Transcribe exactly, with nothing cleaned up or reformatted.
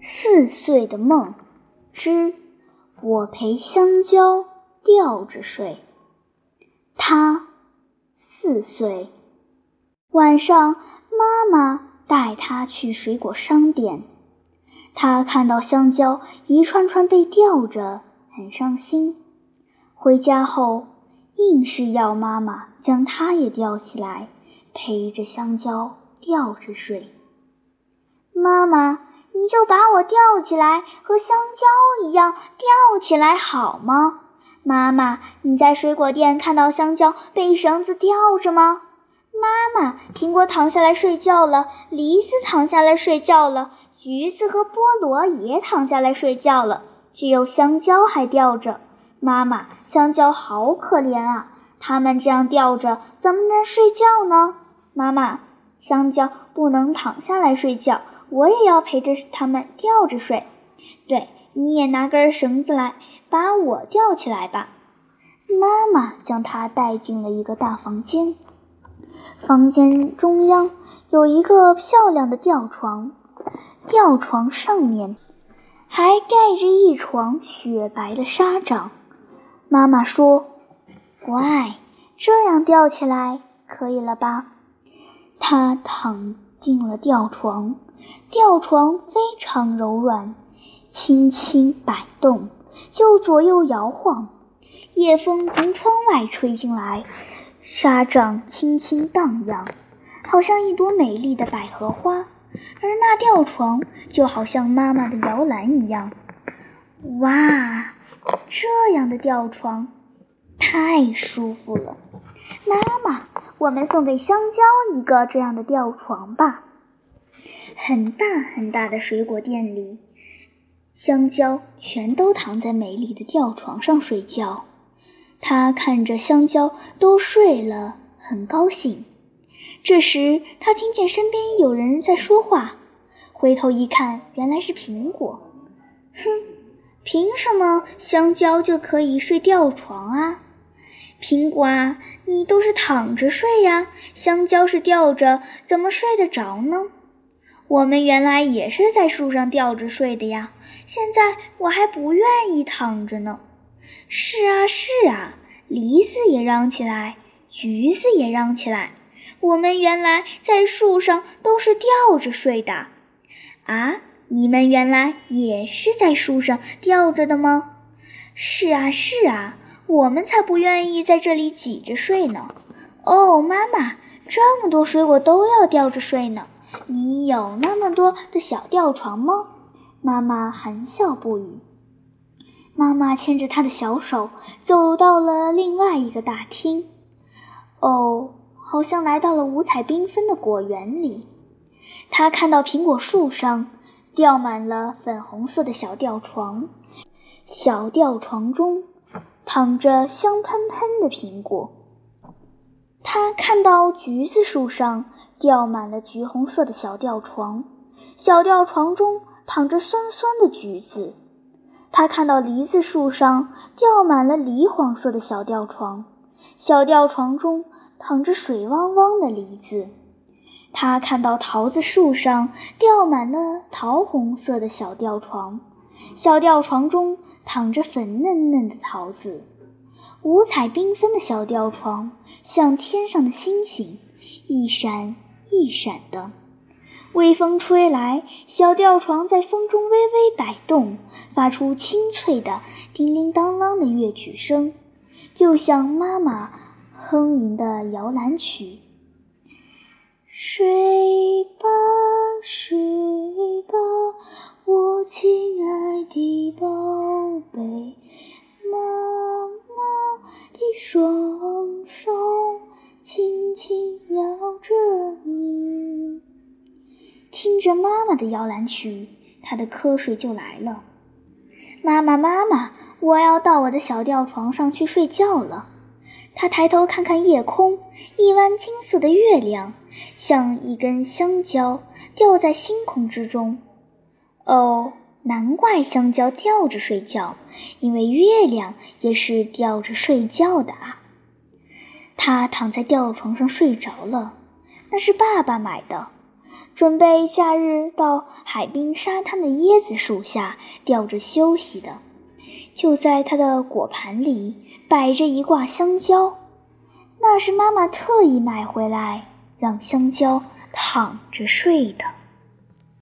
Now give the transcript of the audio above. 四岁的梦之我陪香蕉吊着睡。他四岁，晚上妈妈带他去水果商店，他看到香蕉一串串被吊着，很伤心。回家后，硬是要妈妈将他也吊起来，陪着香蕉吊着睡。妈妈，你就把我吊起来，和香蕉一样吊起来好吗？妈妈，你在水果店看到香蕉被绳子吊着吗？妈妈，苹果躺下来睡觉了，梨子躺下来睡觉了，橘子和菠萝也躺下来睡觉了，只有香蕉还吊着。妈妈，香蕉好可怜啊，它们这样吊着怎么能睡觉呢？妈妈，香蕉不能躺下来睡觉，我也要陪着他们吊着睡。对，你也拿根绳子来，把我吊起来吧。妈妈将他带进了一个大房间，房间中央有一个漂亮的吊床，吊床上面还盖着一床雪白的纱帐。妈妈说，乖，这样吊起来可以了吧？他躺进了吊床，吊床非常柔软，轻轻摆动，就左右摇晃。夜风从窗外吹进来，纱帐轻轻荡漾，好像一朵美丽的百合花，而那吊床就好像妈妈的摇篮一样。哇，这样的吊床太舒服了。妈妈，我们送给香蕉一个这样的吊床吧。很大很大的水果店里，香蕉全都躺在美丽的吊床上睡觉。他看着香蕉都睡了，很高兴。这时他听见身边有人在说话，回头一看，原来是苹果。哼，凭什么香蕉就可以睡吊床啊？苹果啊，你都是躺着睡呀，香蕉是吊着，怎么睡得着呢？我们原来也是在树上吊着睡的呀，现在我还不愿意躺着呢。是啊是啊，梨子也嚷起来，橘子也嚷起来，我们原来在树上都是吊着睡的。啊，你们原来也是在树上吊着的吗？是啊是啊，我们才不愿意在这里挤着睡呢。哦，妈妈，这么多水果都要吊着睡呢，你有那么多的小吊床吗？妈妈含笑不语。妈妈牵着她的小手，走到了另外一个大厅。哦，好像来到了五彩缤纷的果园里。她看到苹果树上吊满了粉红色的小吊床，小吊床中躺着香喷喷的苹果。他看到橘子树上吊满了橘红色的小吊床，小吊床中躺着酸酸的橘子。他看到梨子树上吊满了梨黄色的小吊床，小吊床中躺着水汪汪的梨子。他看到桃子树上吊满了桃红色的小吊床，小吊床中躺着粉嫩嫩的桃子。五彩缤纷的小吊床像天上的星星，一闪一闪的。微风吹来，小吊床在风中微微摆动，发出清脆的叮铃当啷的乐曲声，就像妈妈哼吟的摇篮曲。睡吧睡吧，我亲爱的宝贝，妈妈的双手轻轻摇着你。听着妈妈的摇篮曲，她的瞌睡就来了。妈妈妈妈，我要到我的小吊床上去睡觉了。她抬头看看夜空，一弯金色的月亮像一根香蕉吊在星空之中。哦，难怪香蕉吊着睡觉，因为月亮也是吊着睡觉的啊。他躺在吊床上睡着了，那是爸爸买的，准备假日到海滨沙滩的椰子树下吊着休息的。就在他的果盘里摆着一挂香蕉，那是妈妈特意买回来让香蕉躺着睡的。